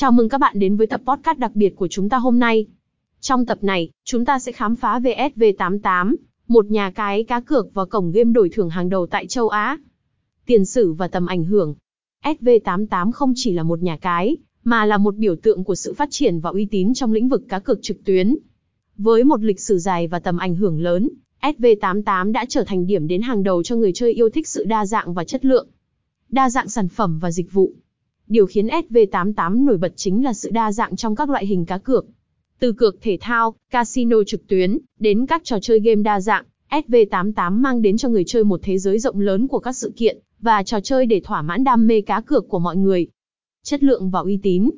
Chào mừng các bạn đến với tập podcast đặc biệt của chúng ta hôm nay. Trong tập này, chúng ta sẽ khám phá về SV88, một nhà cái cá cược và cổng game đổi thưởng hàng đầu tại châu Á. Tiền sử và tầm ảnh hưởng. SV88 không chỉ là một nhà cái, mà là một biểu tượng của sự phát triển và uy tín trong lĩnh vực cá cược trực tuyến. Với một lịch sử dài và tầm ảnh hưởng lớn, SV88 đã trở thành điểm đến hàng đầu cho người chơi yêu thích sự đa dạng và chất lượng. Đa dạng sản phẩm và dịch vụ. Điều khiến SV88 nổi bật chính là sự đa dạng trong các loại hình cá cược. Từ cược thể thao, casino trực tuyến, đến các trò chơi game đa dạng, SV88 mang đến cho người chơi một thế giới rộng lớn của các sự kiện và trò chơi để thỏa mãn đam mê cá cược của mọi người. Chất lượng và uy tín.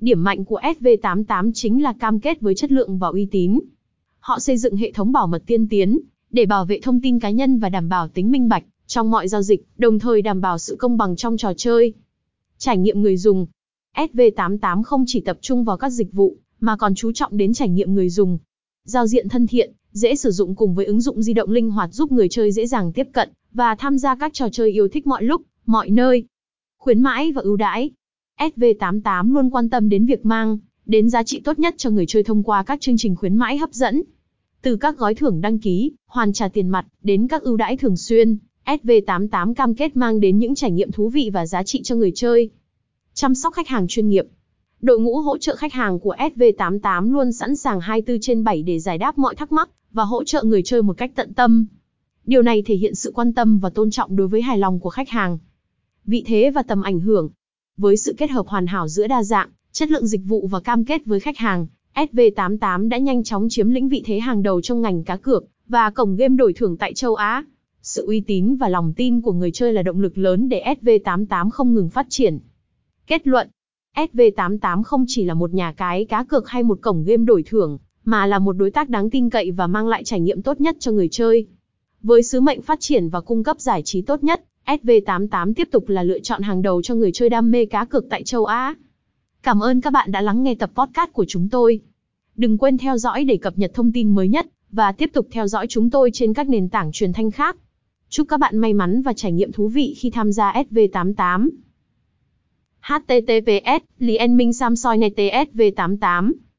Điểm mạnh của SV88 chính là cam kết với chất lượng và uy tín. Họ xây dựng hệ thống bảo mật tiên tiến để bảo vệ thông tin cá nhân và đảm bảo tính minh bạch trong mọi giao dịch, đồng thời đảm bảo sự công bằng trong trò chơi. Trải nghiệm người dùng. SV88 không chỉ tập trung vào các dịch vụ, mà còn chú trọng đến trải nghiệm người dùng. Giao diện thân thiện, dễ sử dụng cùng với ứng dụng di động linh hoạt giúp người chơi dễ dàng tiếp cận và tham gia các trò chơi yêu thích mọi lúc, mọi nơi. Khuyến mãi và ưu đãi. SV88 luôn quan tâm đến việc mang đến giá trị tốt nhất cho người chơi thông qua các chương trình khuyến mãi hấp dẫn. Từ các gói thưởng đăng ký, hoàn trả tiền mặt, đến các ưu đãi thường xuyên. SV88 cam kết mang đến những trải nghiệm thú vị và giá trị cho người chơi. Chăm sóc khách hàng chuyên nghiệp. Đội ngũ hỗ trợ khách hàng của SV88 luôn sẵn sàng 24/7 để giải đáp mọi thắc mắc và hỗ trợ người chơi một cách tận tâm. Điều này thể hiện sự quan tâm và tôn trọng đối với hài lòng của khách hàng. Vị thế và tầm ảnh hưởng. Với sự kết hợp hoàn hảo giữa đa dạng, chất lượng dịch vụ và cam kết với khách hàng, SV88 đã nhanh chóng chiếm lĩnh vị thế hàng đầu trong ngành cá cược và cổng game đổi thưởng tại châu Á. Sự uy tín và lòng tin của người chơi là động lực lớn để SV88 không ngừng phát triển. Kết luận, SV88 không chỉ là một nhà cái cá cược hay một cổng game đổi thưởng, mà là một đối tác đáng tin cậy và mang lại trải nghiệm tốt nhất cho người chơi. Với sứ mệnh phát triển và cung cấp giải trí tốt nhất, SV88 tiếp tục là lựa chọn hàng đầu cho người chơi đam mê cá cược tại châu Á. Cảm ơn các bạn đã lắng nghe tập podcast của chúng tôi. Đừng quên theo dõi để cập nhật thông tin mới nhất và tiếp tục theo dõi chúng tôi trên các nền tảng truyền thanh khác. Chúc các bạn may mắn và trải nghiệm thú vị khi tham gia SV88. https://lienmingsamsoi.net/SV88